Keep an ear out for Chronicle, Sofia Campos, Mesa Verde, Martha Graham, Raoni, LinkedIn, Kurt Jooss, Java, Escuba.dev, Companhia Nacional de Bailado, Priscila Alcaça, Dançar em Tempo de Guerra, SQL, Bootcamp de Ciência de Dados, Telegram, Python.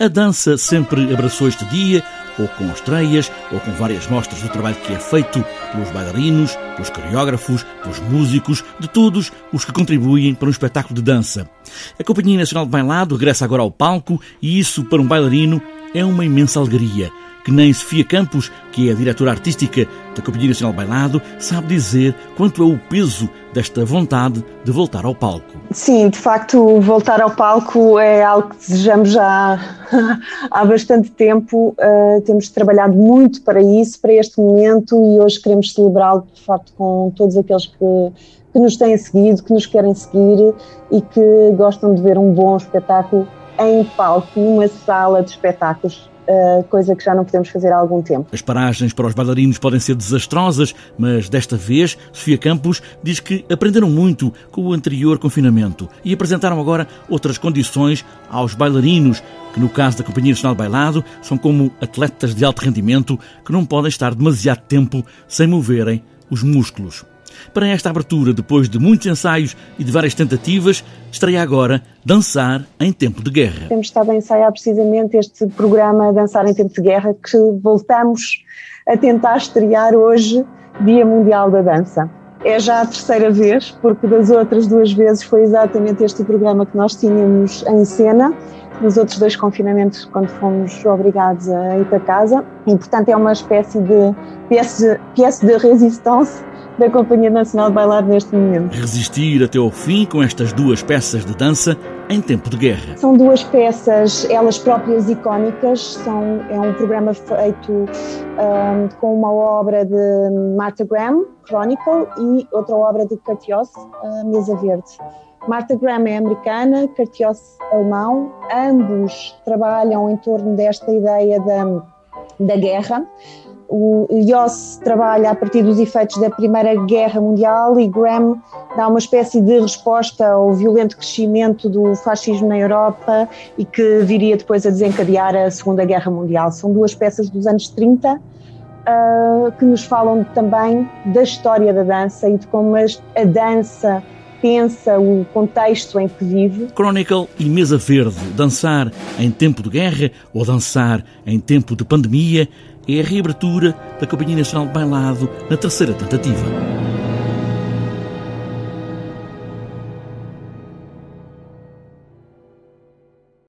A dança sempre abraçou este dia, ou com estreias, ou com várias mostras do trabalho que é feito pelos bailarinos, pelos coreógrafos, pelos músicos, de todos os que contribuem para um espetáculo de dança. A Companhia Nacional de Bailado regressa agora ao palco e isso, para um bailarino, é uma imensa alegria, que nem Sofia Campos, que é a diretora artística da Companhia Nacional de Bailado, sabe dizer quanto é o peso desta vontade de voltar ao palco. Sim, de facto, voltar ao palco é algo que desejamos já há bastante tempo. Temos trabalhado muito para isso, para este momento, e hoje queremos celebrá-lo, de facto, com todos aqueles que nos têm seguido, que nos querem seguir e que gostam de ver um bom espetáculo em palco, numa sala de espetáculos, coisa que já não podemos fazer há algum tempo. As paragens para os bailarinos podem ser desastrosas, mas desta vez Sofia Campos diz que aprenderam muito com o anterior confinamento e apresentaram agora outras condições aos bailarinos, que no caso da Companhia Nacional de Bailado são como atletas de alto rendimento que não podem estar demasiado tempo sem moverem os músculos. Para esta abertura, depois de muitos ensaios e de várias tentativas, estreia agora Dançar em Tempo de Guerra. Temos estado a ensaiar precisamente este programa Dançar em Tempo de Guerra, que voltamos a tentar estrear hoje, Dia Mundial da Dança. É já a terceira vez, porque das outras duas vezes foi exatamente este programa que nós tínhamos em cena, nos outros dois confinamentos, quando fomos obrigados a ir para casa. E, portanto, é uma espécie de pièce de résistance da Companhia Nacional de Bailado neste momento. Resistir até ao fim com estas duas peças de dança em tempo de guerra. São duas peças, elas próprias icónicas. É um programa feito com uma obra de Martha Graham, Chronicle, e outra obra de Kurt Jooss, Mesa Verde. Martha Graham é americana, Kurt Jooss alemão. Ambos trabalham em torno desta ideia da guerra. O Jooss trabalha a partir dos efeitos da Primeira Guerra Mundial e Graham dá uma espécie de resposta ao violento crescimento do fascismo na Europa e que viria depois a desencadear a Segunda Guerra Mundial. São duas peças dos anos 30 que nos falam também da história da dança e de como a dança pensa o contexto em que vive. Chronicle e Mesa Verde, Dançar em Tempo de Guerra ou Dançar em Tempo de Pandemia, é a reabertura da Companhia Nacional de Bailado na terceira tentativa.